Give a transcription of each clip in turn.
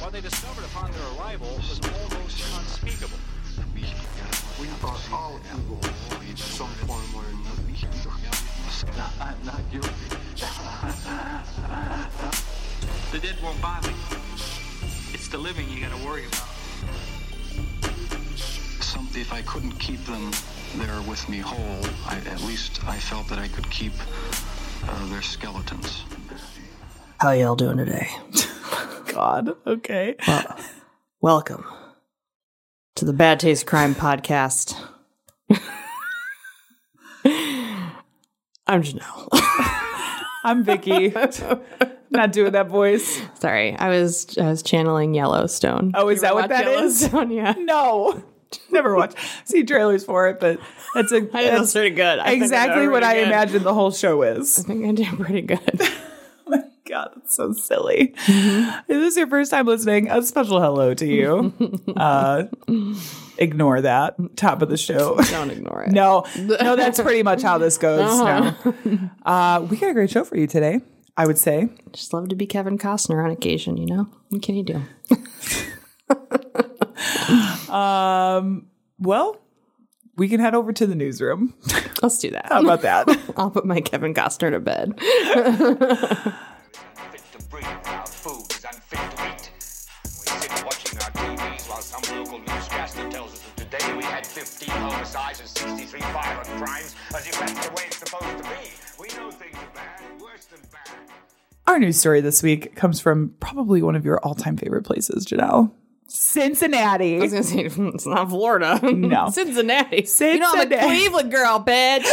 What they discovered upon their arrival was almost unspeakable. We are all evil in some form or another. I'm not guilty. The dead won't bother you. It's the living you gotta worry about. Something, if I couldn't keep them there with me whole, at least I felt that I could keep their skeletons. How y'all doing today? God, okay. Well, welcome to the Bad Taste Crime Podcast. I'm Janelle. I'm Vicky. Not doing that voice. Sorry, I was channeling Yellowstone. Oh, is that what that is? Yeah. No, never watched. See trailers for it, but that's a. I know it's pretty good. Exactly what I imagined the whole show is. I think I did pretty good. God, that's so silly. Mm-hmm. If this is your first time listening, a special hello to you. Ignore that. Top of the show. Don't ignore it. No, that's pretty much how this goes. Uh-huh. No. We got a great show for you today, I would say. Just love to be Kevin Costner on occasion, you know? What can you do? Well, we can head over to the newsroom. Let's do that. How about that? I'll put my Kevin Costner to bed. Some local newscaster tells us that today we had 15 homicides and 63 violent crimes, as if that's the way it's supposed to be. We know things are bad, worse than bad. Our news story this week comes from probably one of your all-time favorite places, Janelle. Cincinnati. I was going to say, it's not Florida. No. Cincinnati. You know, I'm a Cleveland girl, bitch.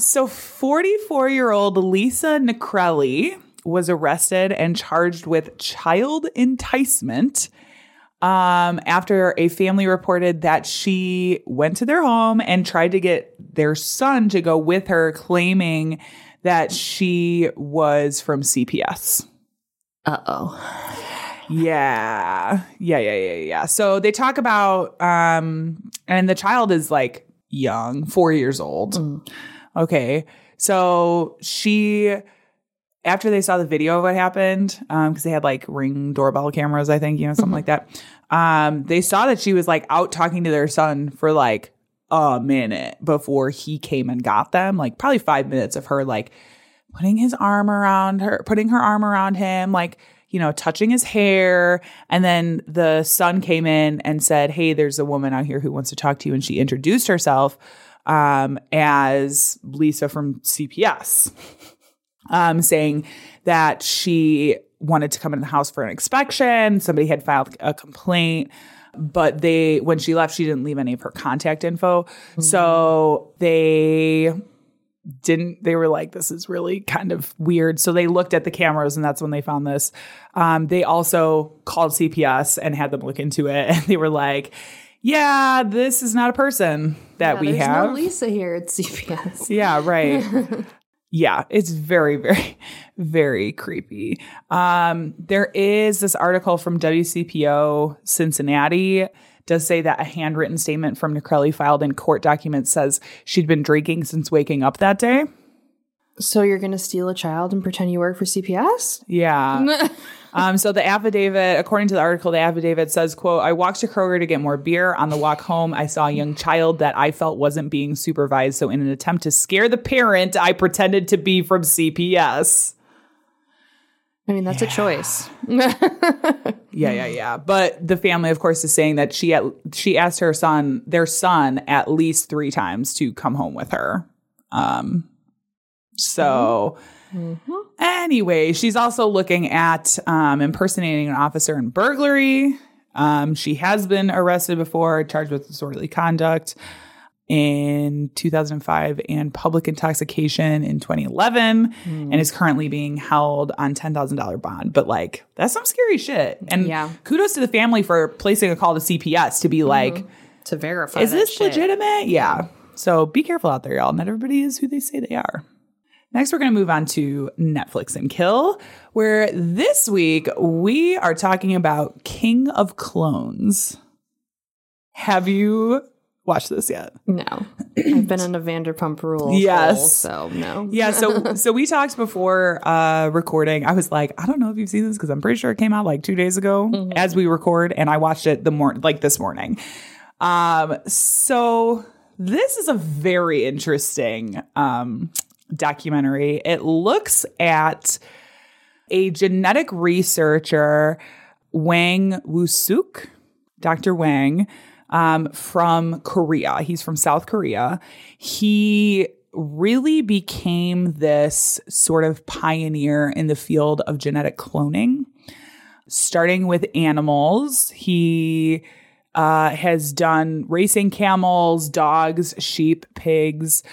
So 44-year-old Lisa Necrelli was arrested and charged with child enticement after a family reported that she went to their home and tried to get their son to go with her, claiming that she was from CPS. Uh-oh. Yeah. So they talk about, and the child is like young, 4 years old. Mm. Okay. So she... After they saw the video of what happened, because they had like Ring doorbell cameras, I think, you know, something like that. They saw that she was like out talking to their son for like a minute before he came and got them. Like probably 5 minutes of her like putting his arm around her, putting her arm around him, like, you know, touching his hair. And then the son came in and said, hey, there's a woman out here who wants to talk to you. And she introduced herself as Lisa from CPS. Saying that she wanted to come in the house for an inspection. Somebody had filed a complaint, but when she left, she didn't leave any of her contact info. Mm-hmm. So they were like, this is really kind of weird. So they looked at the cameras and that's when they found this. They also called CPS and had them look into it. And they were like, yeah, this is not a person that we have. There's no Lisa here at CPS. Yeah, right. Yeah, it's very, very, very creepy. There is this article from WCPO Cincinnati. It does say that a handwritten statement from Necrelli filed in court documents says she'd been drinking since waking up that day. So you're going to steal a child and pretend you work for CPS? Yeah. So the affidavit, according to the article, the affidavit says, quote, I walked to Kroger to get more beer. On the walk home, I saw a young child that I felt wasn't being supervised. So in an attempt to scare the parent, I pretended to be from CPS. I mean, that's a choice. Yeah. But the family, of course, is saying that she asked her son, their son, at least 3 times to come home with her. So mm-hmm. Anyway, she's also looking at impersonating an officer in burglary. She has been arrested before, charged with disorderly conduct. in 2005 and public intoxication in 2011 and is currently being held on $10,000 bond. But like, that's some scary shit. And kudos to the family for placing a call to CPS to be like, to verify, is this shit legitimate? Yeah. So be careful out there, y'all. Not everybody is who they say they are. Next, we're going to move on to Netflix and Kill, where this week we are talking about King of Clones. Have you watched this yet? No. I've been in a Vanderpump Rules. Yes. Yeah. So we talked before recording. I was like, I don't know if you've seen this because I'm pretty sure it came out like 2 days ago as we record. And I watched it this morning. So this is a very interesting documentary. It looks at a genetic researcher, Hwang Woo-suk, Dr. Hwang, from Korea. He's from South Korea. He really became this sort of pioneer in the field of genetic cloning, starting with animals. He has done racing camels, dogs, sheep, pigs.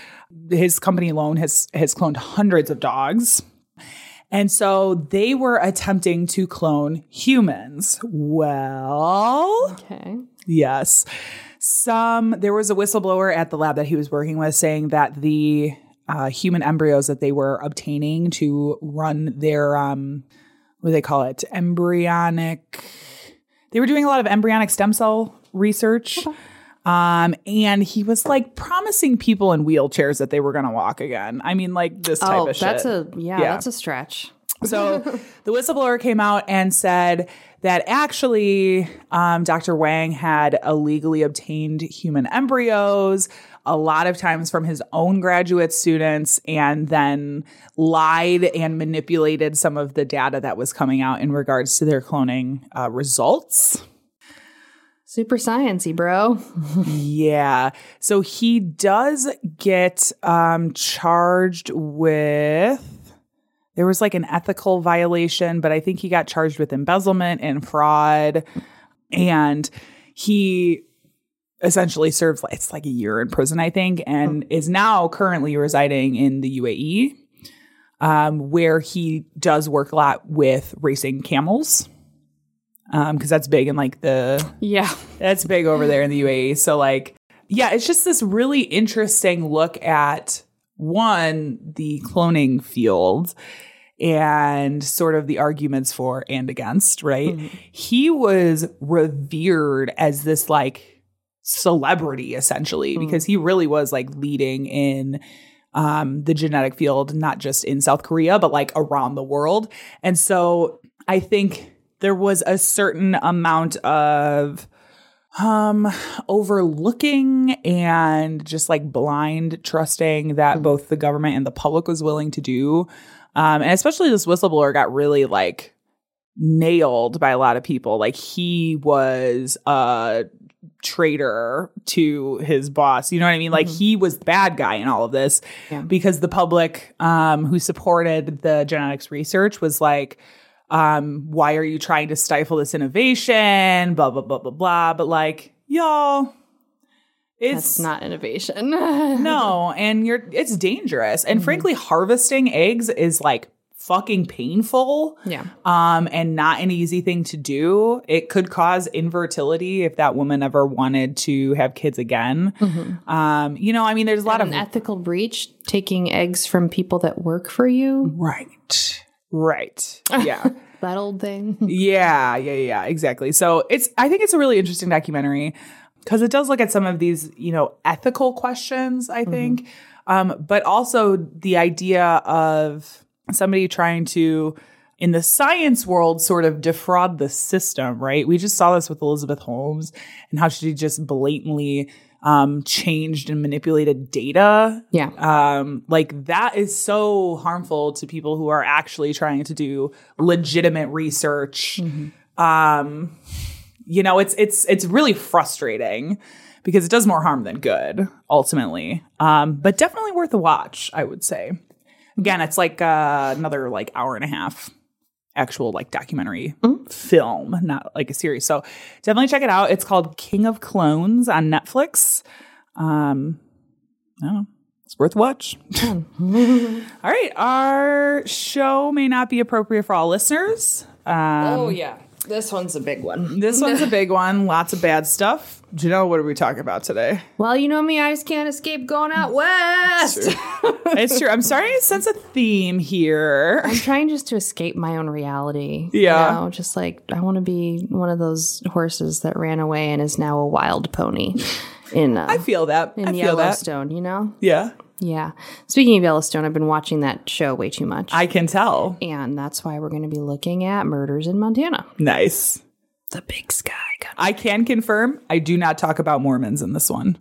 His company alone has cloned hundreds of dogs. And so they were attempting to clone humans. Well, okay. Yes. There was a whistleblower at the lab that he was working with saying that the human embryos that they were obtaining to run their, what do they call it? Embryonic. They were doing a lot of embryonic stem cell research. Okay. And he was like promising people in wheelchairs that they were going to walk again. I mean, like this type of shit. That's a stretch. So the whistleblower came out and said that actually Dr. Hwang had illegally obtained human embryos a lot of times from his own graduate students and then lied and manipulated some of the data that was coming out in regards to their cloning results. Super science-y, bro. Yeah. So he does get charged with, there was like an ethical violation, but I think he got charged with embezzlement and fraud. And he essentially serves like a year in prison, I think, and is now currently residing in the UAE, where he does work a lot with racing camels. Because that's big in like that's big over there in the UAE. So like, yeah, it's just this really interesting look at one, the cloning field and sort of the arguments for and against, right? Mm-hmm. He was revered as this like celebrity essentially, because he really was like leading in the genetic field, not just in South Korea, but like around the world. And so I think there was a certain amount of overlooking and just like blind trusting that both the government and the public was willing to do. And especially this whistleblower got really like nailed by a lot of people. Like he was a traitor to his boss. You know what I mean? Like he was the bad guy in all of this because the public who supported the genetics research was like, why are you trying to stifle this innovation? Blah, blah, blah, blah, blah. But like, y'all, that's not innovation. No. And it's dangerous. And frankly, harvesting eggs is like fucking painful. Yeah. And not an easy thing to do. It could cause infertility if that woman ever wanted to have kids again. Mm-hmm. You know, I mean, there's a lot of an ethical breach, taking eggs from people that work for you. Right. Yeah. That old thing. Yeah, exactly. So I think it's a really interesting documentary because it does look at some of these, you know, ethical questions, I think, but also the idea of somebody trying to, in the science world, sort of defraud the system, right? We just saw this with Elizabeth Holmes and how she just blatantly changed and manipulated data. Yeah. Like that is so harmful to people who are actually trying to do legitimate research. Mm-hmm. You know, it's really frustrating because it does more harm than good ultimately. But definitely worth a watch, I would say. Again, it's like another like hour and a half actual like documentary film, not like a series. So definitely check it out. It's called King of Clones on Netflix. Oh, it's worth a watch. All right. Our show may not be appropriate for all listeners. Oh, yeah. This one's a big one. This one's a big one. Lots of bad stuff. Janelle, what are we talking about today? Well, you know me. I just can't escape going out west. It's true. It's true. I'm starting to sense a theme here. I'm trying just to escape my own reality. Yeah. You know? Just like I want to be one of those horses that ran away and is now a wild pony. I feel that. In Yellowstone, you know? Yeah. Yeah. Speaking of Yellowstone, I've been watching that show way too much. I can tell. And that's why we're going to be looking at murders in Montana. Nice. The Big Sky country. I can confirm I do not talk about Mormons in this one.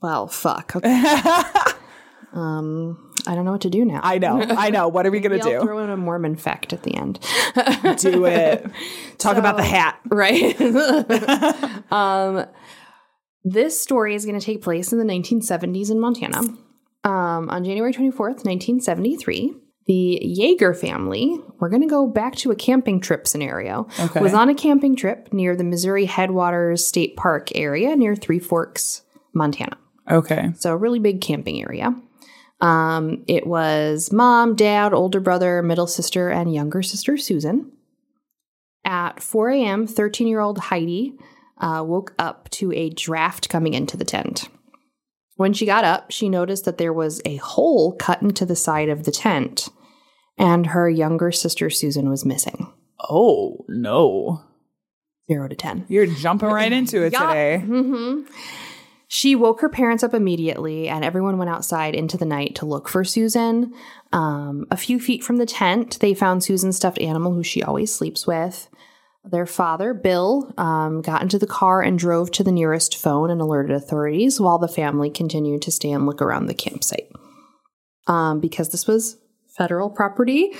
Well, fuck. Okay. I don't know what to do now. I know. What are we going to do? I'll throw in a Mormon fact at the end. Do it. Talk about the hat. Right. This story is going to take place in the 1970s in Montana. On January 24th, 1973, the Jaeger family, we're going to go back to a camping trip scenario, was on a camping trip near the Missouri Headwaters State Park area near Three Forks, Montana. Okay. So a really big camping area. It was mom, dad, older brother, middle sister, and younger sister, Susan. At 4 a.m., 13-year-old Heidi woke up to a draft coming into the tent. When she got up, she noticed that there was a hole cut into the side of the tent, and her younger sister, Susan, was missing. Oh, no. 0 to 10. You're jumping right into it today. Mm-hmm. She woke her parents up immediately, and everyone went outside into the night to look for Susan. A few feet from the tent, they found Susan's stuffed animal, who she always sleeps with. Their father, Bill, got into the car and drove to the nearest phone and alerted authorities while the family continued to stay and look around the campsite. Because this was federal property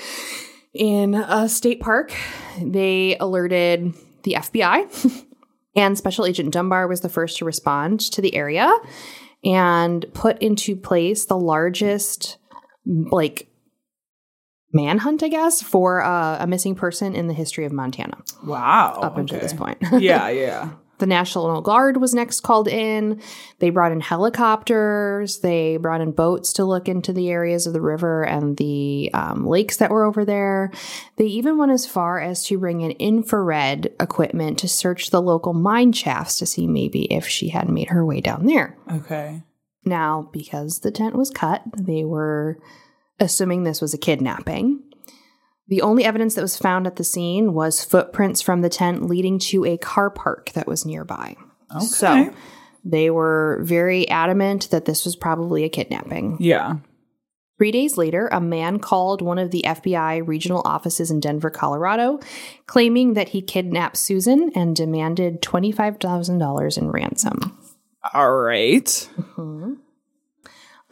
in a state park, they alerted the FBI, and Special Agent Dunbar was the first to respond to the area and put into place the largest, manhunt, I guess, for a missing person in the history of Montana. Wow. Up until this point. Yeah. The National Guard was next called in. They brought in helicopters. They brought in boats to look into the areas of the river and the lakes that were over there. They even went as far as to bring in infrared equipment to search the local mine shafts to see maybe if she had made her way down there. Okay. Now, because the tent was cut, they were assuming this was a kidnapping. The only evidence that was found at the scene was footprints from the tent leading to a car park that was nearby. Okay. So they were very adamant that this was probably a kidnapping. Yeah. 3 days later, a man called one of the FBI regional offices in Denver, Colorado, claiming that he kidnapped Susan and demanded $25,000 in ransom. All right. Mm-hmm.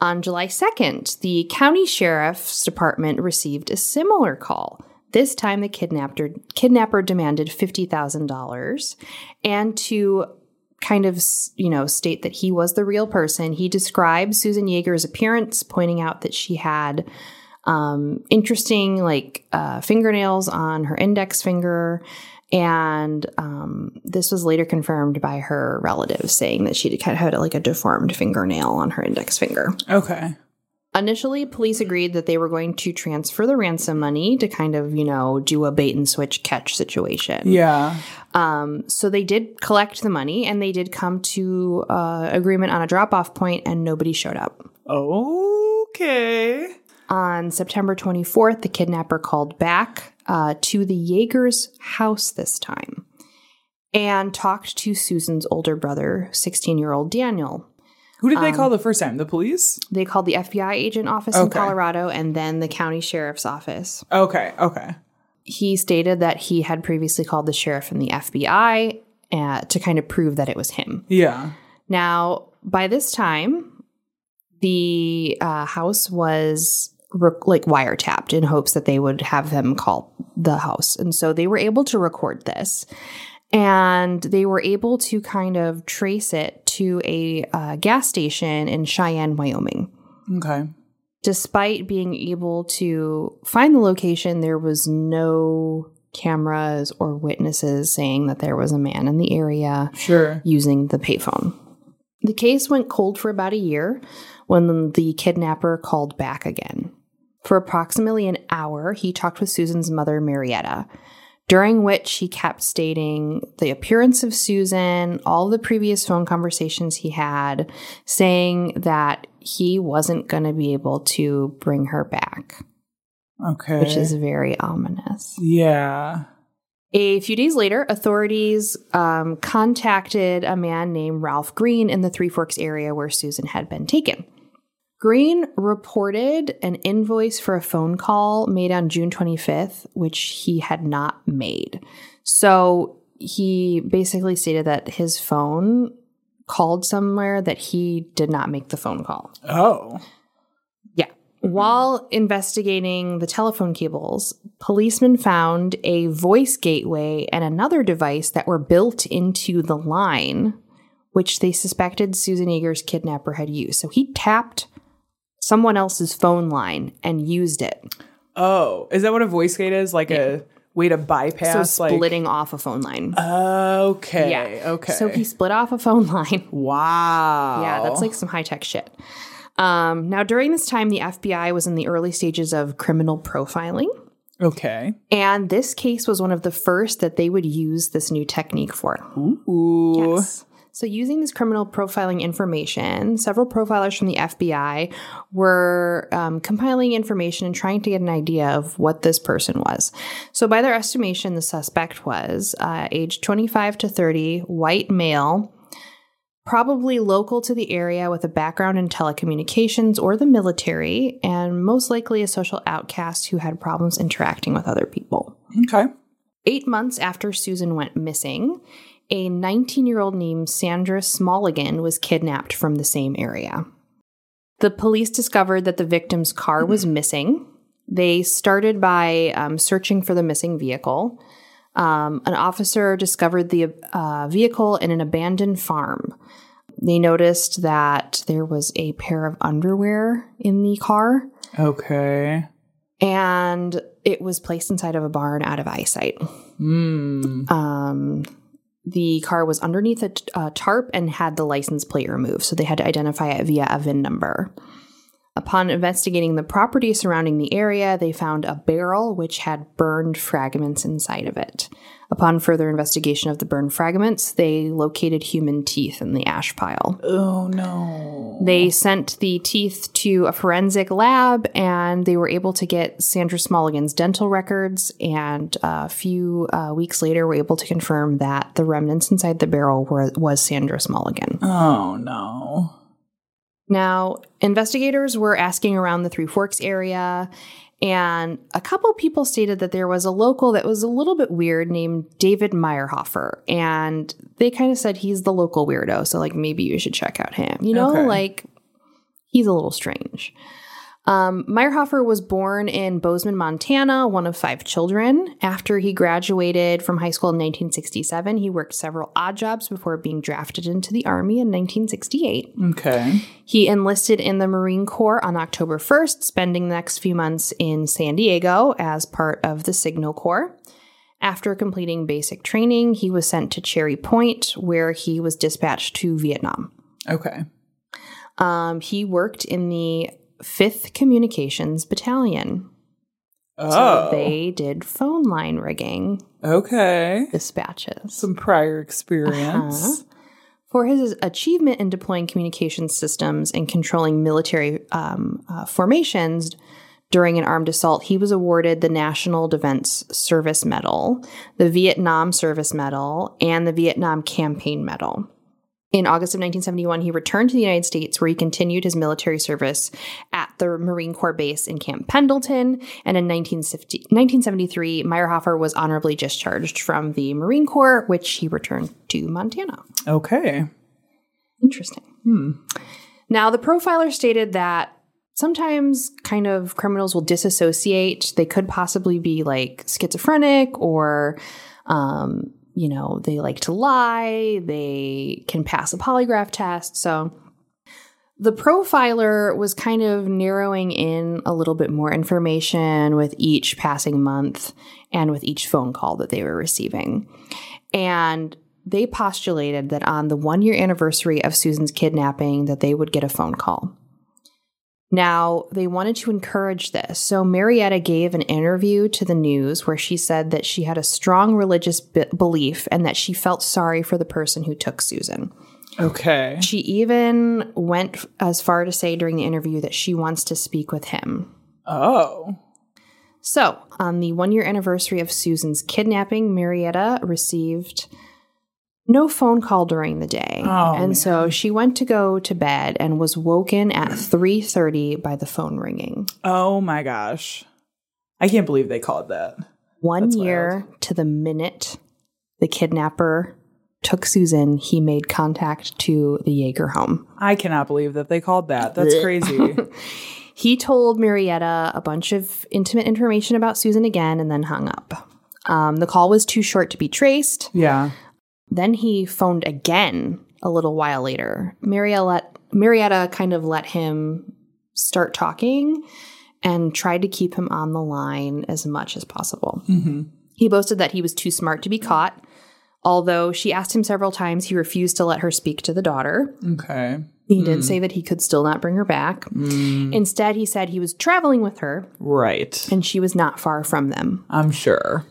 On July 2nd, the county sheriff's department received a similar call. This time, the kidnapper demanded $50,000. And to kind of, state that he was the real person, he described Susan Jaeger's appearance, pointing out that she had interesting, fingernails on her index finger. And this was later confirmed by her relatives, saying that she kind of had a deformed fingernail on her index finger. Okay. Initially, police agreed that they were going to transfer the ransom money to kind of, do a bait and switch catch situation. Yeah. So they did collect the money, and they did come to agreement on a drop-off point, and nobody showed up. Okay. On September 24th, the kidnapper called back to the Jaeger's house this time and talked to Susan's older brother, 16-year-old Daniel. Who did they call the first time? The police? They called the FBI agent office in Colorado and then the county sheriff's office. Okay. He stated that he had previously called the sheriff and the FBI to kind of prove that it was him. Yeah. Now, by this time, the house was wiretapped in hopes that they would have them call the house. And so they were able to record this, and they were able to kind of trace it to a gas station in Cheyenne, Wyoming. Okay. Despite being able to find the location, there was no cameras or witnesses saying that there was a man in the area using the payphone. The case went cold for about a year when the kidnapper called back again. For approximately an hour, he talked with Susan's mother, Marietta, during which he kept stating the appearance of Susan, all the previous phone conversations he had, saying that he wasn't going to be able to bring her back. Okay. Which is very ominous. Yeah. A few days later, authorities contacted a man named Ralph Green in the Three Forks area where Susan had been taken. Green reported an invoice for a phone call made on June 25th, which he had not made. So he basically stated that his phone called somewhere that he did not make the phone call. Oh. Yeah. While investigating the telephone cables, policemen found a voice gateway and another device that were built into the line, which they suspected Susan Jaeger's kidnapper had used. So he tapped someone else's phone line and used it. Oh, is that what a voice gate is? Like a way to bypass? So splitting off a phone line. Okay. Yeah. Okay. So he split off a phone line. Wow. Yeah, that's like some high-tech shit. Now, during this time, the FBI was in the early stages of criminal profiling. Okay. And this case was one of the first that they would use this new technique for. Ooh. Yes. So using this criminal profiling information, several profilers from the FBI were compiling information and trying to get an idea of what this person was. So by their estimation, the suspect was age 25 to 30, white male, probably local to the area with a background in telecommunications or the military, and most likely a social outcast who had problems interacting with other people. Okay. 8 months after Susan went missing, a 19-year-old named Sandra Smallegan was kidnapped from the same area. The police discovered that the victim's car was missing. They started by searching for the missing vehicle. An officer discovered the vehicle in an abandoned farm. They noticed that there was a pair of underwear in the car. Okay. And it was placed inside of a barn out of eyesight. Mm. The car was underneath a tarp and had the license plate removed, so they had to identify it via a VIN number. Upon investigating the property surrounding the area, they found a barrel which had burned fragments inside of it. Upon further investigation of the burned fragments, they located human teeth in the ash pile. Oh, no. They sent the teeth to a forensic lab, and they were able to get Sandra Smalligan's dental records, and a few weeks later were able to confirm that the remnants inside the barrel was Sandra Smallegan. Oh, no. Now, investigators were asking around the Three Forks area, and a couple people stated that there was a local that was a little bit weird named David Meierhofer, and they kind of said he's the local weirdo, so, like, maybe you should check out him. You know, okay. Like, he's a little strange. Meierhofer was born in Bozeman, Montana, one of 5 children. After he graduated from high school in 1967, he worked several odd jobs before being drafted into the Army in 1968. Okay. He enlisted in the Marine Corps on October 1st, spending the next few months in San Diego as part of the Signal Corps. After completing basic training, he was sent to Cherry Point, where he was dispatched to Vietnam. Okay. He worked in the 5th Communications Battalion. Oh. So they did phone line rigging. Okay. Dispatches. Some prior experience. Uh-huh. For his achievement in deploying communications systems and controlling military formations during an armed assault, he was awarded the National Defense Service Medal, the Vietnam Service Medal, and the Vietnam Campaign Medal. In August of 1971, he returned to the United States, where he continued his military service at the Marine Corps base in Camp Pendleton. And in 1973, Meierhofer was honorably discharged from the Marine Corps, which he returned to Montana. Okay. Interesting. Hmm. Now, the profiler stated that sometimes kind of criminals will disassociate. They could possibly be like schizophrenic or you know, they like to lie, they can pass a polygraph test. So the profiler was kind of narrowing in a little bit more information with each passing month and with each phone call that they were receiving. And They postulated that on the 1-year anniversary of Susan's kidnapping that they would get a phone call. Now, they wanted to encourage this, so Marietta gave an interview to the news where she said that she had a strong religious belief and that she felt sorry for the person who took Susan. Okay. She even went as far to say during the interview that she wants to speak with him. Oh. So, on the 1-year anniversary of Susan's kidnapping, Marietta received no phone call during the day. Oh, and man. So she went to go to bed and was woken at 3:30 by the phone ringing. Oh, my gosh. I can't believe they called that. That's wild. To the minute the kidnapper took Susan, he made contact to the Jaeger home. I cannot believe that they called that. That's crazy. He told Marietta a bunch of intimate information about Susan again and then hung up. The call was too short to be traced. Yeah. Then he phoned again a little while later. Marietta kind of let him start talking and tried to keep him on the line as much as possible. Mm-hmm. He boasted that he was too smart to be caught, although she asked him several times. He refused to let her speak to the daughter. Okay. He did say that he could still not bring her back. Instead, he said he was traveling with her. Right. And she was not far from them. I'm sure.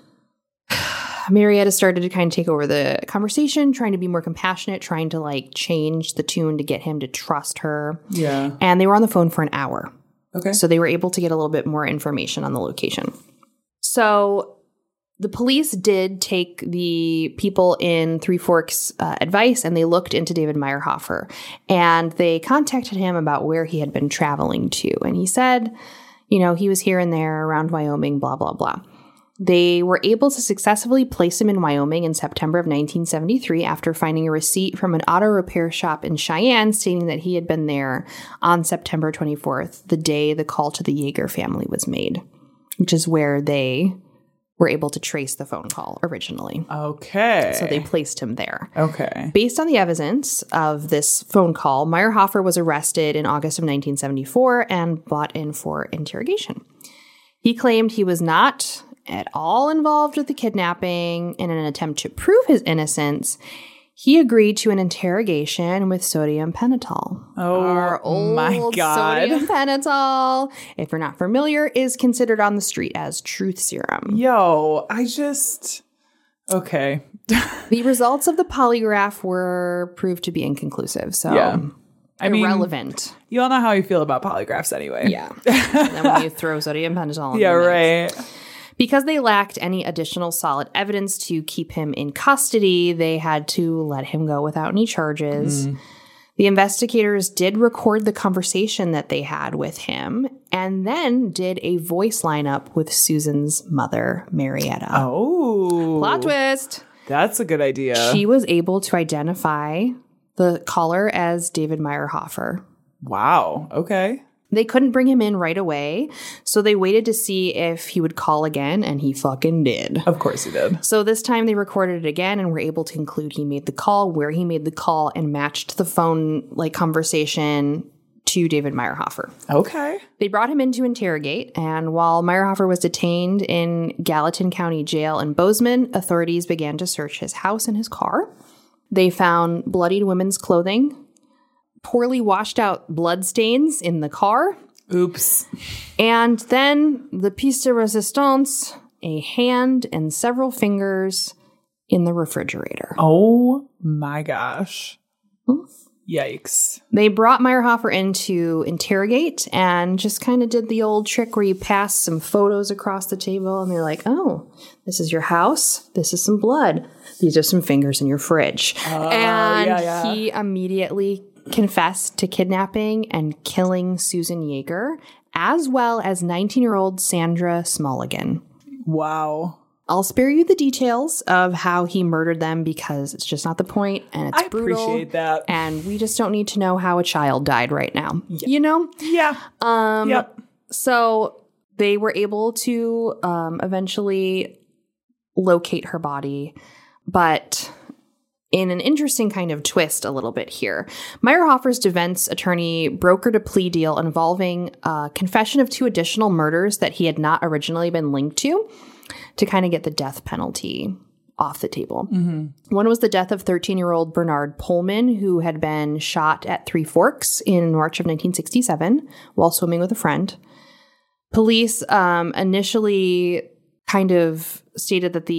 Marietta started to kind of take over the conversation, trying to be more compassionate, trying to, like, change the tune to get him to trust her. Yeah. And they were on the phone for an hour. Okay. So they were able to get a little bit more information on the location. So the police did take the people in Three Forks' advice, and they looked into David Meierhofer. And they contacted him about where he had been traveling to. And he said, you know, he was here and there around Wyoming, blah, blah, blah. They were able to successfully place him in Wyoming in September of 1973 after finding a receipt from an auto repair shop in Cheyenne stating that he had been there on September 24th, the day the call to the Jaeger family was made, which is where they were able to trace the phone call originally. Okay. So they placed him there. Okay. Based on the evidence of this phone call, Meierhofer was arrested in August of 1974 and brought in for interrogation. He claimed he was not at all involved with the kidnapping. In an attempt to prove his innocence, he agreed to an interrogation with sodium pentothal. Oh, my God. Sodium pentothal, if you're not familiar, is considered on the street as truth serum. Yo, I just... Okay. The results of the polygraph were proved to be inconclusive, so... Yeah. I mean, irrelevant. You all know how you feel about polygraphs anyway. Yeah. And then when you throw sodium pentothal in right. Because they lacked any additional solid evidence to keep him in custody, they had to let him go without any charges. The investigators did record the conversation that they had with him and then did a voice lineup with Susan's mother, Marietta. Oh. Plot twist. That's a good idea. She was able to identify the caller as David Meierhofer. Wow. Okay. They couldn't bring him in right away, so they waited to see if he would call again, and he fucking did. Of course he did. So this time they recorded it again and were able to conclude he made the call, where he made the call, and matched the phone like conversation to David Meierhofer. Okay. They brought him in to interrogate, and while Meierhofer was detained in Gallatin County Jail in Bozeman, authorities began to search his house and his car. They found bloodied women's clothing, poorly washed out bloodstains in the car. Oops. And then the piece de resistance, a hand and several fingers in the refrigerator. Oh my gosh. Yikes. They brought Meierhofer in to interrogate and just kind of did the old trick where you pass some photos across the table and they're like, oh, this is your house. This is some blood. These are some fingers in your fridge. And he immediately confessed to kidnapping and killing Susan Jaeger, as well as 19-year-old Sandra Smallegan. Wow. I'll spare you the details of how he murdered them because it's just not the point, and it's brutal. I appreciate that. And we just don't need to know how a child died right now. Yeah. You know? Yeah. Yep. So they were able to eventually locate her body, but... In an interesting kind of twist a little bit here, Meyerhofer's defense attorney brokered a plea deal involving a confession of 2 additional murders that he had not originally been linked to kind of get the death penalty off the table. Mm-hmm. One was the death of 13-year-old Bernard Pullman, who had been shot at Three Forks in March of 1967 while swimming with a friend. Police initially kind of stated that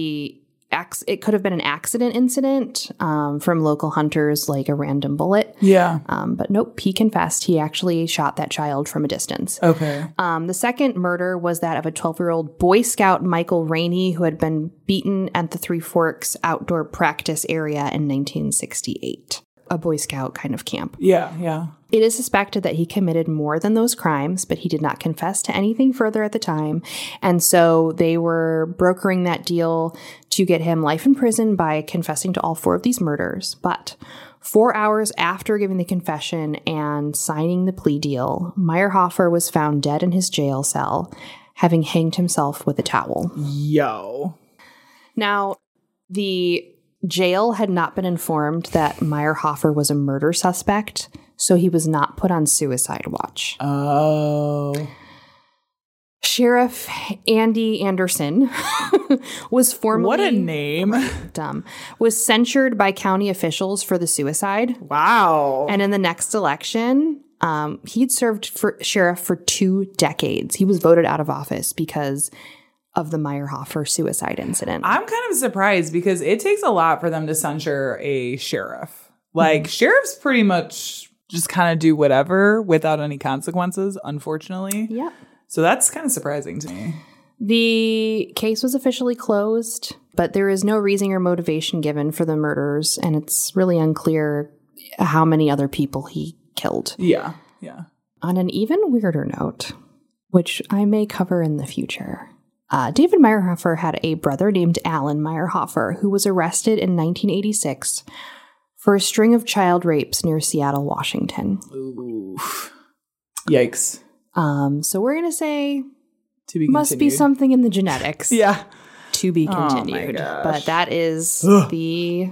it could have been an accident incident from local hunters, like a random bullet. Yeah. But nope, he confessed. He actually shot that child from a distance. Okay. The second murder was that of a 12-year-old Boy Scout, Michael Rainey, who had been beaten at the Three Forks outdoor practice area in 1968. A Boy Scout kind of camp. Yeah, yeah. It is suspected that he committed more than those crimes, but he did not confess to anything further at the time. And so they were brokering that deal to get him life in prison by confessing to all four of these murders. But 4 hours after giving the confession and signing the plea deal, Meierhofer was found dead in his jail cell, having hanged himself with a towel. Yo. Now, the jail had not been informed that Meierhofer was a murder suspect, so he was not put on suicide watch. Oh. Sheriff Andy Anderson was formally... What a name. Dumb. Was censured by county officials for the suicide. Wow. And in the next election, he'd served for sheriff for 2 decades. He was voted out of office because of the Meierhofer suicide incident. I'm kind of surprised because it takes a lot for them to censure a sheriff. Like, mm-hmm. Sheriffs pretty much just kind of do whatever without any consequences, unfortunately. Yeah. So that's kind of surprising to me. The case was officially closed, but there is no reason or motivation given for the murders, and it's really unclear how many other people he killed. Yeah, yeah. On an even weirder note, which I may cover in the future... David Meierhofer had a brother named Alan Meierhofer, who was arrested in 1986 for a string of child rapes near Seattle, Washington. Ooh. Yikes. So we're going to say to be must continued. Be something in the genetics. Yeah. To be continued. Oh my gosh. But that is the...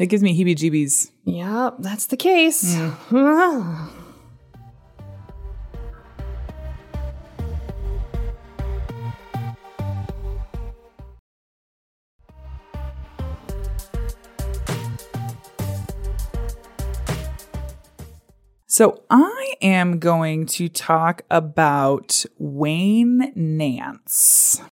It gives me heebie-jeebies. Yep, that's the case. Mm. So I am going to talk about Wayne Nance.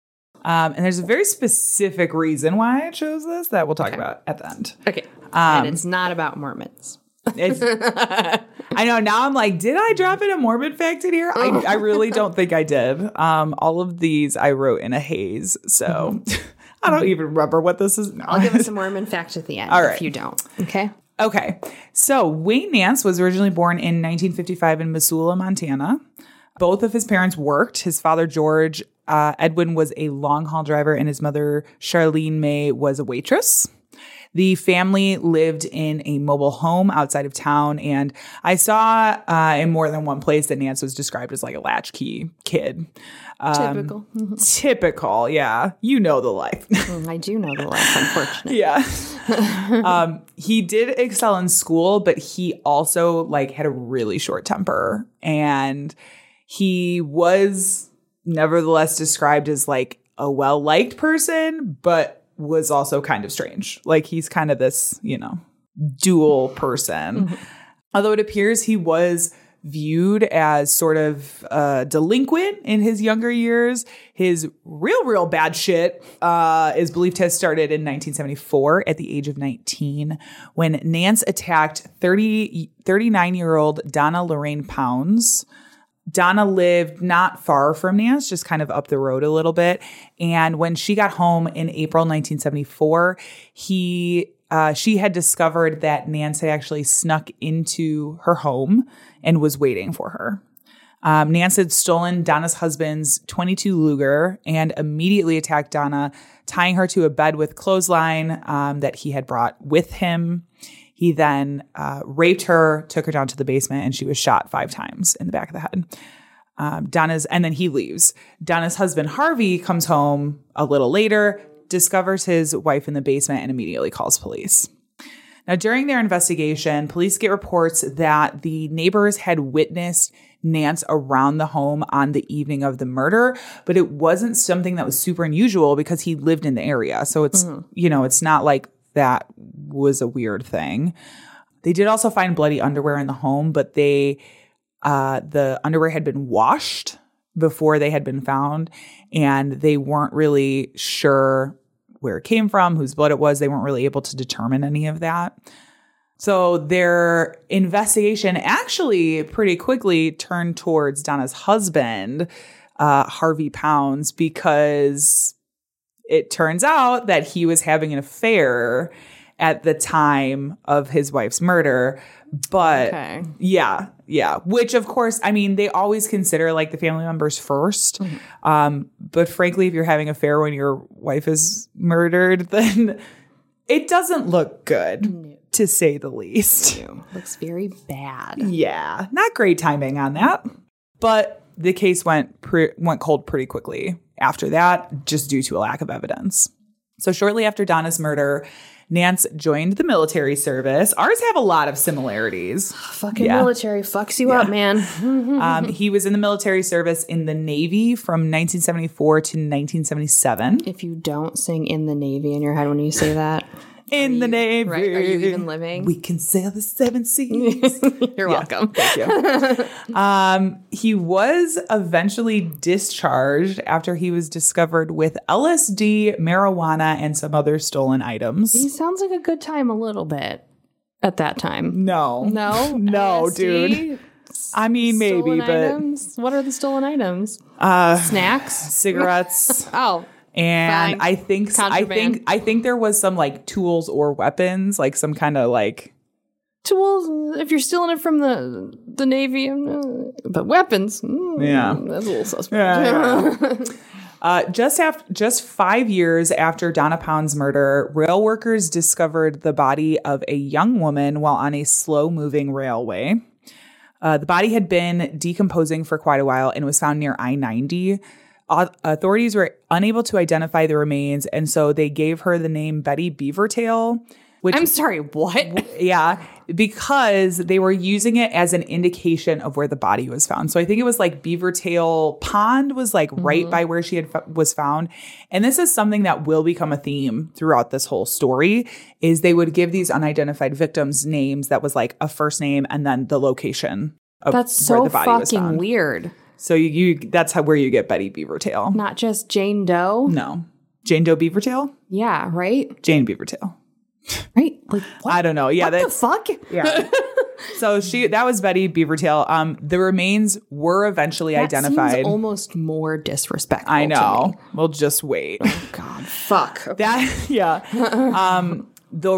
And there's a very specific reason why I chose this that we'll talk about at the end. Okay. And it's not about Mormons. I know. Now I'm like, did I drop in a Mormon fact in here? I really don't think I did. All of these I wrote in a haze. So I don't even remember what this is. No. I'll give us a Mormon fact at the end if you don't. Okay. Okay, so Wayne Nance was originally born in 1955 in Missoula, Montana. Both of his parents worked. His father, George Edwin, was a long-haul driver, and his mother, Charlene May, was a waitress. The family lived in a mobile home outside of town, and I saw in more than one place that Nance was described as like a latchkey kid. Typical. Mm-hmm. Typical, yeah. You know the life. I do know the life, unfortunately. Yeah. He did excel in school, but he also like had a really short temper, and he was nevertheless described as like a well-liked person, but was also kind of strange. Like he's kind of this, you know, dual person. Mm-hmm. Although it appears he was viewed as sort of delinquent in his younger years. His real bad shit is believed to have started in 1974 at the age of 19 when Nance attacked 39-year-old Donna Lorraine Pounds. Donna lived not far from Nance, just kind of up the road a little bit. And when she got home in April 1974, she had discovered that Nance had actually snuck into her home and was waiting for her. Nance had stolen Donna's husband's .22 Luger and immediately attacked Donna, tying her to a bed with clothesline that he had brought with him. He then raped her, took her down to the basement, and she was shot 5 times in the back of the head. And then he leaves. Donna's husband, Harvey, comes home a little later, discovers his wife in the basement, and immediately calls police. Now, during their investigation, police get reports that the neighbors had witnessed Nance around the home on the evening of the murder, but it wasn't something that was super unusual because he lived in the area. So it's, you know, it's not like that was a weird thing. They did also find bloody underwear in the home, but they, the underwear had been washed before they had been found, and they weren't really sure where it came from, whose blood it was. They weren't really able to determine any of that. So their investigation actually pretty quickly turned towards Donna's husband, Harvey Pounds, because it turns out that he was having an affair at the time of his wife's murder. But yeah. Which, of course, I mean, they always consider like the family members first. Mm-hmm. But frankly, if you're having an affair when your wife is murdered, then it doesn't look good, to say the least. Looks very bad. Yeah. Not great timing on that. But the case went cold pretty quickly after that, just due to a lack of evidence. So shortly after Donna's murder, Nance joined the military service. Ours have a lot of similarities. Military fucks you up, man. He was in the military service in the Navy from 1974 to 1977. If you don't sing "In the Navy" in your head when you say that. In the Navy. Right? Are you even living? We can sail the seven seas. You're welcome. Thank you. He was eventually discharged after he was discovered with LSD, marijuana, and some other stolen items. He sounds like a good time a little bit at that time. No, LSD, dude. I mean, maybe, but... items? What are the stolen items? Snacks? Cigarettes. And fine. I think there was some like tools or weapons, like some kind of like tools. If you're stealing it from the Navy, but weapons, that's a little suspect. Just 5 years after Donna Pound's murder, rail workers discovered the body of a young woman while on a slow-moving railway. The body had been decomposing for quite a while and was found near I-90. Authorities were unable to identify the remains, and so they gave her the name Betty Beavertail. Which, I'm sorry, what? Yeah, because they were using it as an indication of where the body was found. So I think it was like Beavertail Pond was like right by where she was found. And this is something that will become a theme throughout this whole story, is they would give these unidentified victims names that was like a first name and then the location of where the body was found. That's so fucking weird. So that's where you get Betty Beavertail. Not just Jane Doe? No. Jane Doe Beavertail? Yeah, right? Jane Beavertail. Right? Like, what? I don't know. Yeah, what the fuck? Yeah. So that was Betty Beavertail. The remains were eventually identified. Seems almost more disrespectful. I know. To me. We'll just wait. Oh, God. Fuck. Okay. The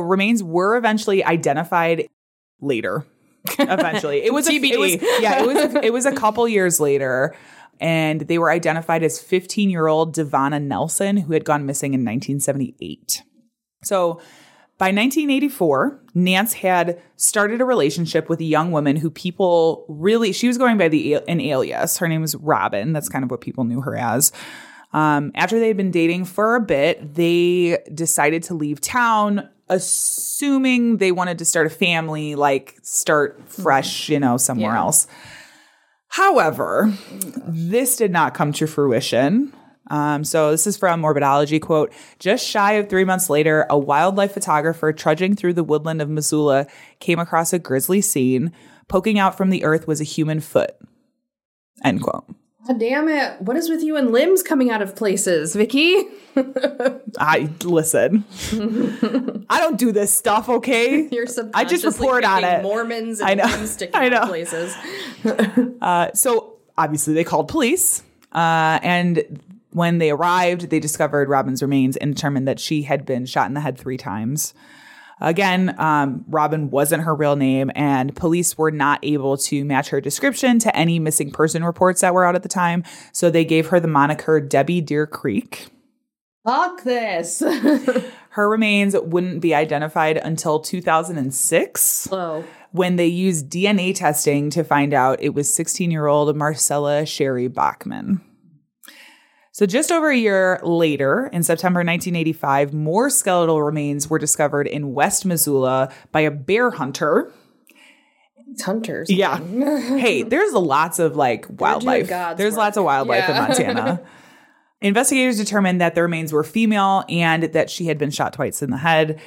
remains were eventually identified later. Eventually, it was TBD. It was a couple years later, and they were identified as 15-year-old Devonna Nelson, who had gone missing in 1978. So by 1984, Nance had started a relationship with a young woman who people she was going by an alias. Her name was Robin. That's kind of what people knew her as. After they had been dating for a bit, they decided to leave town, assuming they wanted to start a family, like start fresh, somewhere else. However, this did not come to fruition. So this is from Morbidology, quote, "Just shy of 3 months later, a wildlife photographer trudging through the woodland of Missoula came across a grisly scene. Poking out from the earth was a human foot," end quote. God damn it. What is with you and limbs coming out of places, Vicky? Listen. I don't do this stuff, okay? You're I just report on it. Mormons and limbs sticking out of places. So obviously they called police. And when they arrived, they discovered Robin's remains and determined that she had been shot in the head 3 times. Again, Robin wasn't her real name, and police were not able to match her description to any missing person reports that were out at the time. So they gave her the moniker Debbie Deer Creek. Fuck this. Her remains wouldn't be identified until 2006. Whoa. When they used DNA testing to find out it was 16-year-old Marcella Sherry Bachman. So just over a year later, in September 1985, more skeletal remains were discovered in West Missoula by a bear hunter. hunters. Yeah. Hey, there's lots of wildlife. There's lots of wildlife in Montana. Investigators determined that the remains were female and that she had been shot twice in the head.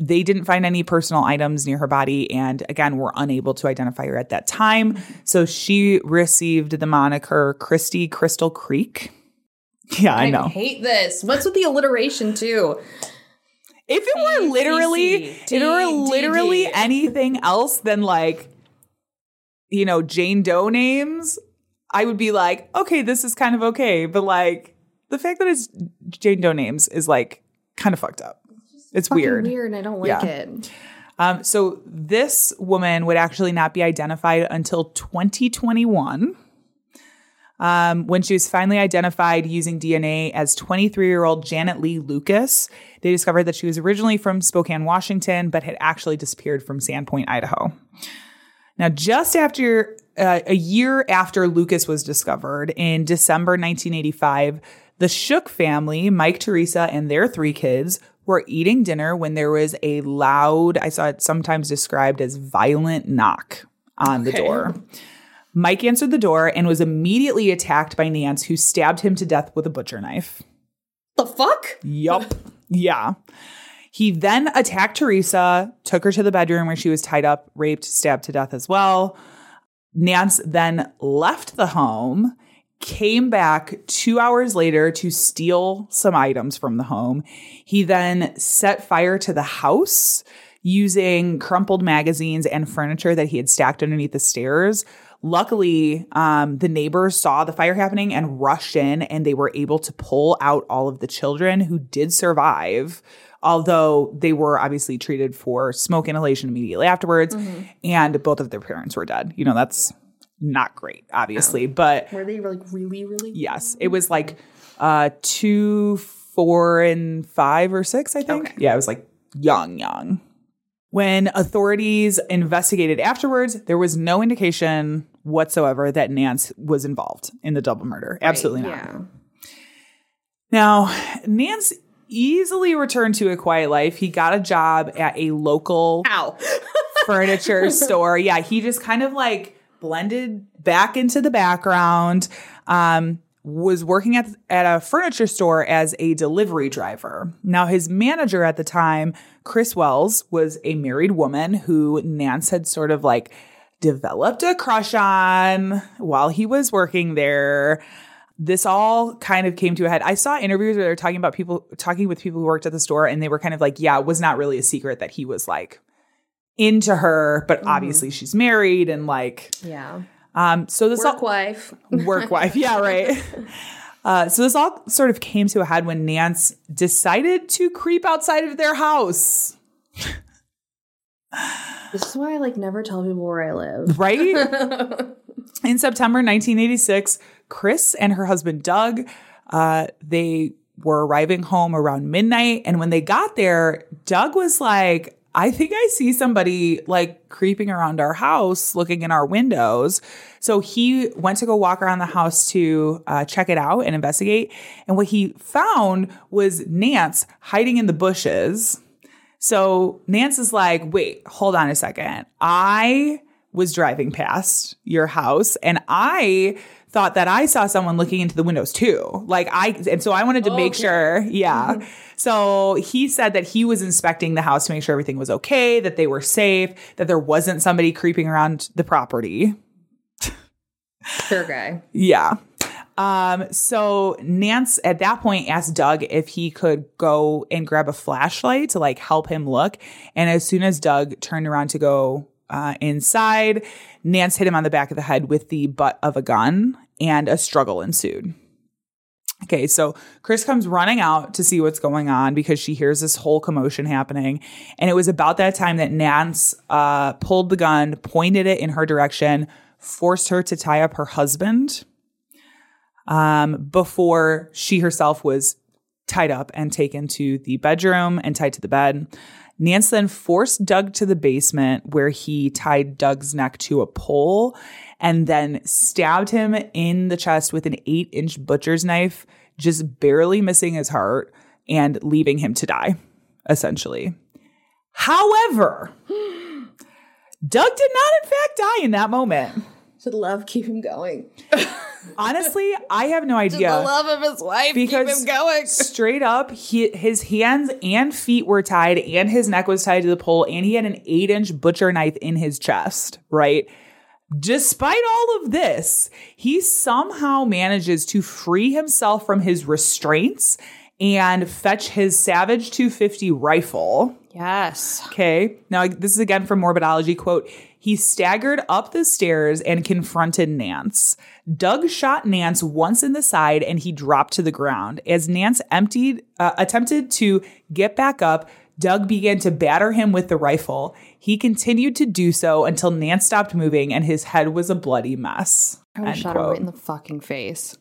They didn't find any personal items near her body and, again, were unable to identify her at that time. So she received the moniker Christy Crystal Creek. Yeah, I know. I hate this. What's with the alliteration, too? If it were literally anything else than, Jane Doe names, I would be like, okay, this is kind of okay. But, the fact that it's Jane Doe names is, kind of fucked up. It's weird, and I don't like it. So this woman would actually not be identified until 2021, when she was finally identified using DNA as 23-year-old Janet Lee Lucas. They discovered that she was originally from Spokane, Washington, but had actually disappeared from Sandpoint, Idaho. Now, just after a year after Lucas was discovered in December 1985, the Shook family, Mike, Teresa, and their three kids were eating dinner when there was a loud, I saw it sometimes described as violent, knock on the door. Mike answered the door and was immediately attacked by Nance, who stabbed him to death with a butcher knife. The fuck? Yup. Yeah. He then attacked Teresa, took her to the bedroom where she was tied up, raped, stabbed to death as well. Nance then left the home, came back 2 hours later to steal some items from the home. He then set fire to the house using crumpled magazines and furniture that he had stacked underneath the stairs. Luckily, the neighbors saw the fire happening and rushed in, and they were able to pull out all of the children who did survive, although they were obviously treated for smoke inhalation immediately afterwards, and both of their parents were dead. You know, that's not great, obviously, but were they really? Yes, it was 2, 4, and 5 or 6, I think. Okay. Yeah, it was young. When authorities investigated afterwards, there was no indication whatsoever that Nance was involved in the double murder. Right. Absolutely not. Yeah. Now, Nance easily returned to a quiet life. He got a job at a local furniture store. Yeah, he just kind of blended back into the background, was working at a furniture store as a delivery driver. Now, his manager at the time, Chris Wells, was a married woman who Nance had sort of developed a crush on while he was working there. This all kind of came to a head. I saw interviews where they were talking with people who worked at the store, and they were kind of it was not really a secret that he was into her, but obviously she's married and so this work wife. Yeah. Right. So this all sort of came to a head when Nance decided to creep outside of their house. This is why I never tell people where I live. Right. In September 1986, Chris and her husband, Doug, they were arriving home around midnight. And when they got there, Doug was like, I think I see somebody creeping around our house, looking in our windows. So he went to go walk around the house to check it out and investigate. And what he found was Nance hiding in the bushes. So Nance is like, wait, hold on a second. I was driving past your house and I thought that I saw someone looking into the windows too. So I wanted to make sure. Yeah. Mm-hmm. So he said that he was inspecting the house to make sure everything was okay, that they were safe, that there wasn't somebody creeping around the property. Fair guy. Yeah. So Nance at that point asked Doug if he could go and grab a flashlight to help him look. And as soon as Doug turned around to go inside, Nance hit him on the back of the head with the butt of a gun, and a struggle ensued. Okay, so Chris comes running out to see what's going on because she hears this whole commotion happening. And it was about that time that Nance pulled the gun, pointed it in her direction, forced her to tie up her husband before she herself was tied up and taken to the bedroom and tied to the bed. Nance then forced Doug to the basement where he tied Doug's neck to a pole and then stabbed him in the chest with an 8-inch butcher's knife, just barely missing his heart and leaving him to die, essentially. However, Doug did not, in fact, die in that moment. Should love keep him going? Honestly, I have no idea. Should the love of his life keep him going? Straight up, his hands and feet were tied, and his neck was tied to the pole, and he had an 8-inch butcher knife in his chest, right? Despite all of this, he somehow manages to free himself from his restraints and fetch his Savage 250 rifle. Yes. Okay. Now, this is again from Morbidology, quote, "He staggered up the stairs and confronted Nance. Doug shot Nance once in the side and he dropped to the ground. As Nance attempted to get back up, Doug began to batter him with the rifle. He continued to do so until Nance stopped moving and his head was a bloody mess." I would have shot him right in the fucking face.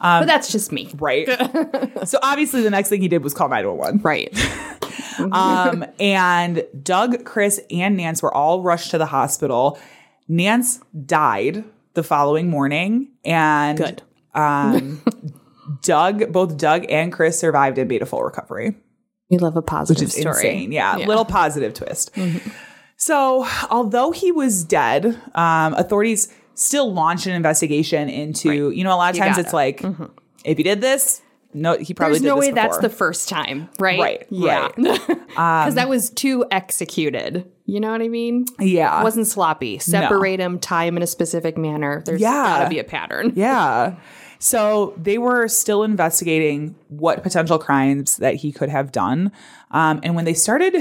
But that's just me. Right. So obviously the next thing he did was call 911. Right. And Doug, Chris, and Nance were all rushed to the hospital. Nance died the following morning. And good. Both Doug and Chris survived and made a full recovery. We love a positive story. Which is insane. Yeah. Little positive twist. Mm-hmm. So although he was dead, authorities still launched an investigation into, a lot of times it's like, if he did this, no, he probably did this before. There's no way that's the first time, right? Right. Yeah. Because that was too executed. You know what I mean? Yeah. It wasn't sloppy. Separate him, tie him in a specific manner. There's got to be a pattern. Yeah. So they were still investigating what potential crimes that he could have done. And when they started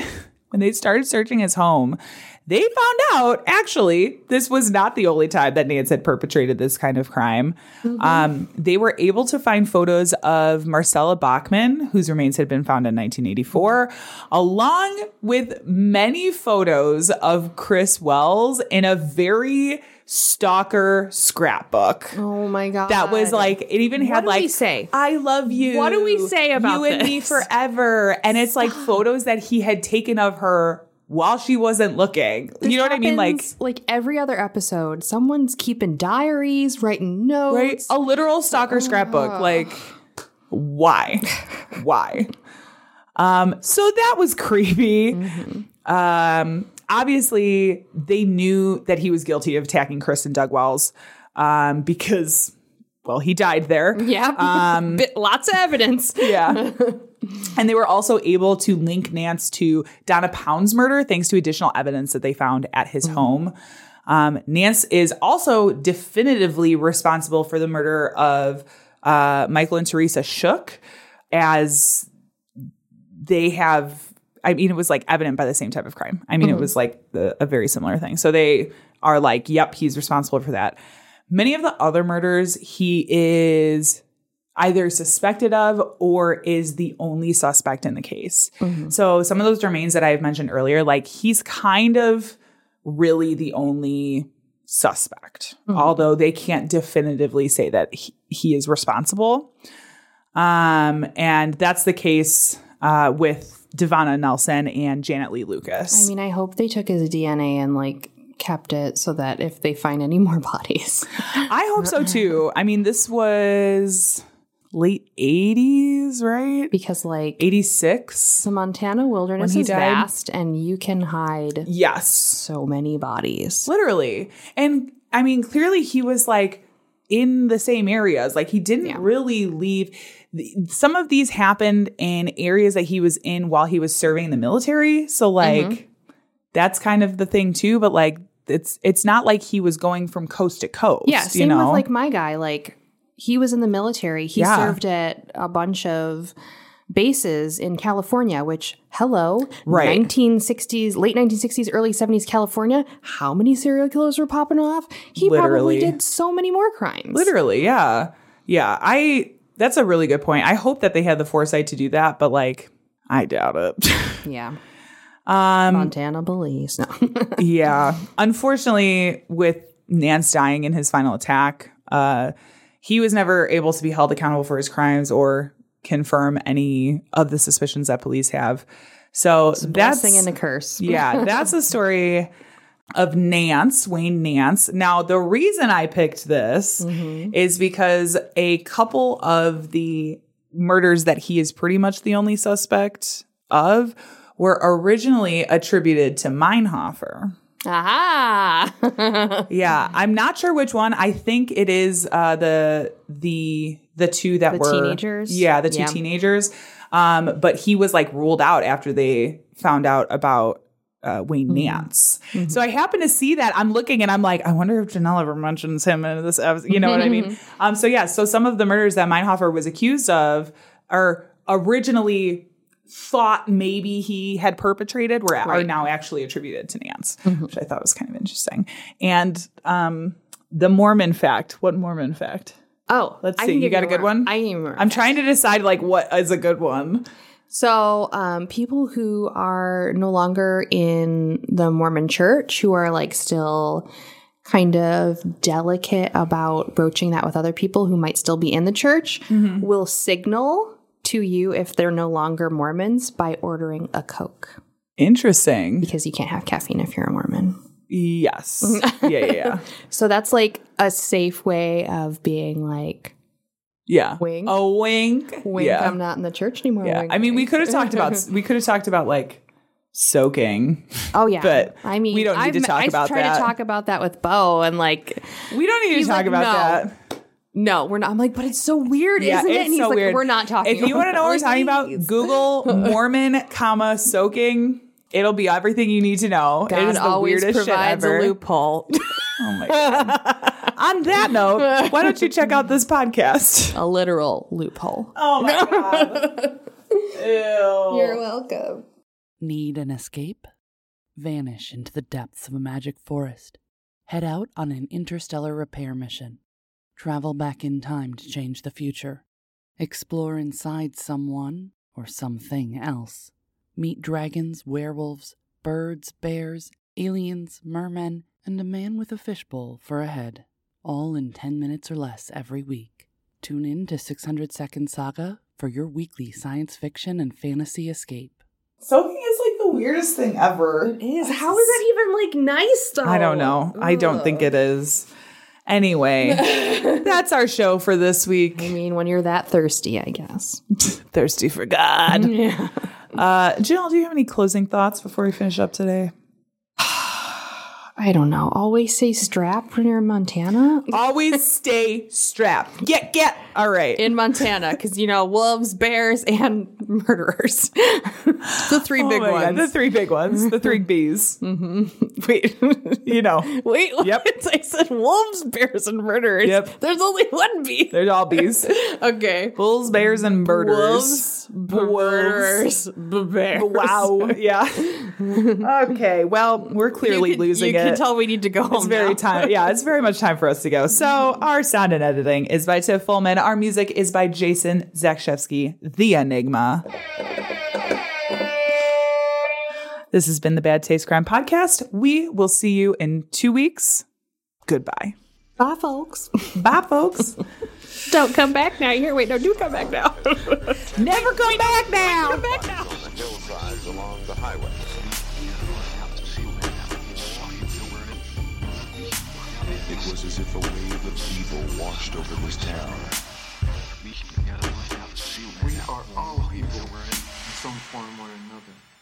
searching his home, they found out, actually, this was not the only time that Nance had perpetrated this kind of crime. Mm-hmm. They were able to find photos of Marcella Bachman, whose remains had been found in 1984, along with many photos of Chris Wells in a very stalker scrapbook. Oh my God. That was like, it even had like, I love you. What do we say about you this? And me forever. And it's like photos that he had taken of her while she wasn't looking. This you know happens, what I mean? Like every other episode, someone's keeping diaries, writing notes. Right? A literal stalker scrapbook. Like, why? Why? So that was creepy. Mm-hmm. Obviously, they knew that he was guilty of attacking Chris and Doug Wells because, well, he died there. Yeah. Lots of evidence. Yeah. And they were also able to link Nance to Donna Pound's murder thanks to additional evidence that they found at his home. Nance is also definitively responsible for the murder of Michael and Teresa Shook, as they have, I mean, it was like evident by the same type of crime. I mean, it was like a very similar thing. So they are like, yep, he's responsible for that. Many of the other murders, he is either suspected of or is the only suspect in the case. Mm-hmm. So some of those remains that I've mentioned earlier, like he's kind of really the only suspect, although they can't definitively say that he is responsible. And that's the case with Devonna Nelson and Janet Lee Lucas. I mean, I hope they took his DNA and like kept it so that if they find any more bodies. I hope so too. I mean, this was late 80s, right? Because like 86, the Montana wilderness is vast and you can hide so many bodies. Literally. And I mean, clearly he was like in the same areas. Like he didn't really leave. Some of these happened in areas that he was in while he was serving the military. So like that's kind of the thing too, but like it's not like he was going from coast to coast. Yeah, same with like my guy, like he was in the military. He served at a bunch of bases in California, which, hello, right. 1960s, late 1960s, early 70s California. How many serial killers were popping off? He probably did so many more crimes. Literally, yeah. Yeah, that's a really good point. I hope that they had the foresight to do that, but like I doubt it. Yeah. Montana police. No. Yeah. Unfortunately, with Nance dying in his final attack, he was never able to be held accountable for his crimes or confirm any of the suspicions that police have. So it's a blessing and a curse. Yeah, that's the story of Nance, Wayne Nance. Now, the reason I picked this is because a couple of the murders that he is pretty much the only suspect of were originally attributed to Meierhofer. Aha. Yeah. I'm not sure which one. I think it is the two that were teenagers. Yeah, the two teenagers. But he was like ruled out after they found out about Wayne Nance. Mm-hmm. So I happen to see that. I'm looking and I'm like, I wonder if Janelle ever mentions him in this episode. You know what I mean? So yeah, so some of the murders that Meierhofer was accused of are originally thought maybe he had perpetrated are now actually attributed to Nance, which I thought was kind of interesting. And the Mormon fact. What Mormon fact? Oh, let's see. You got a good one? I didn't remember. I'm trying to decide like what is a good one. So people who are no longer in the Mormon church, who are like still kind of delicate about broaching that with other people who might still be in the church, will signal to you if they're no longer Mormons by ordering a Coke. Interesting. Because you can't have caffeine if you're a Mormon. Yes. Yeah. So that's like a safe way of being like, yeah, wink. A wink. Wink. Yeah. I'm not in the church anymore. Yeah. Wink, I mean, wink. we could have talked about like soaking. Oh yeah. But I mean, we don't need to talk about that. I tried to talk about that with Bo and like, we don't need to talk about that. No, we're not. I'm like, but it's so weird, isn't it? And he's like, weird. We're not talking. If you want to know what we're talking about, Google Mormon, soaking. It'll be everything you need to know. God, it is the weirdest shit ever. A loophole. Oh my God. On that note, why don't you check out this podcast? A literal loophole. Oh my God. Ew. You're welcome. Need an escape? Vanish into the depths of a magic forest. Head out on an interstellar repair mission. Travel back in time to change the future. Explore inside someone or something else. Meet dragons, werewolves, birds, bears, aliens, mermen, and a man with a fishbowl for a head. All in 10 minutes or less every week. Tune in to 600 Second Saga for your weekly science fiction and fantasy escape. Soaking is like the weirdest thing ever. It is. How is that even like nice though? I don't know. Ugh. I don't think it is. Anyway, that's our show for this week. I mean, when you're that thirsty, I guess. Thirsty for God. Yeah. Janelle, do you have any closing thoughts before we finish up today? I don't know. Always stay strapped when you're in Montana. Always stay strapped. Get. All right. In Montana, because, you know, wolves, bears, and murderers. The three big ones. The three Bs. Wait. You know. Wait. Yep. I said wolves, bears, and murderers. Yep. There's only one B. They're all Bs. Okay. Wolves, bears, and murderers. Wolves, murderers, bears. Wow. Yeah. Okay. Well, we're clearly losing it. You can tell we need to go home. It's very time. Yeah, it's very much time for us to go. So our sound and editing is by Tiff Fullman. Our music is by Jason Zakshevsky, The Enigma. This has been the Bad Taste Crime Podcast. We will see you in 2 weeks. Goodbye. Bye, folks. Bye, folks. Don't come back now. Here, wait, no, do come back now. Never come back now. Come back now. Hillsides along the highway. It was as if a wave of evil washed over this town. We are all evil in some form or another.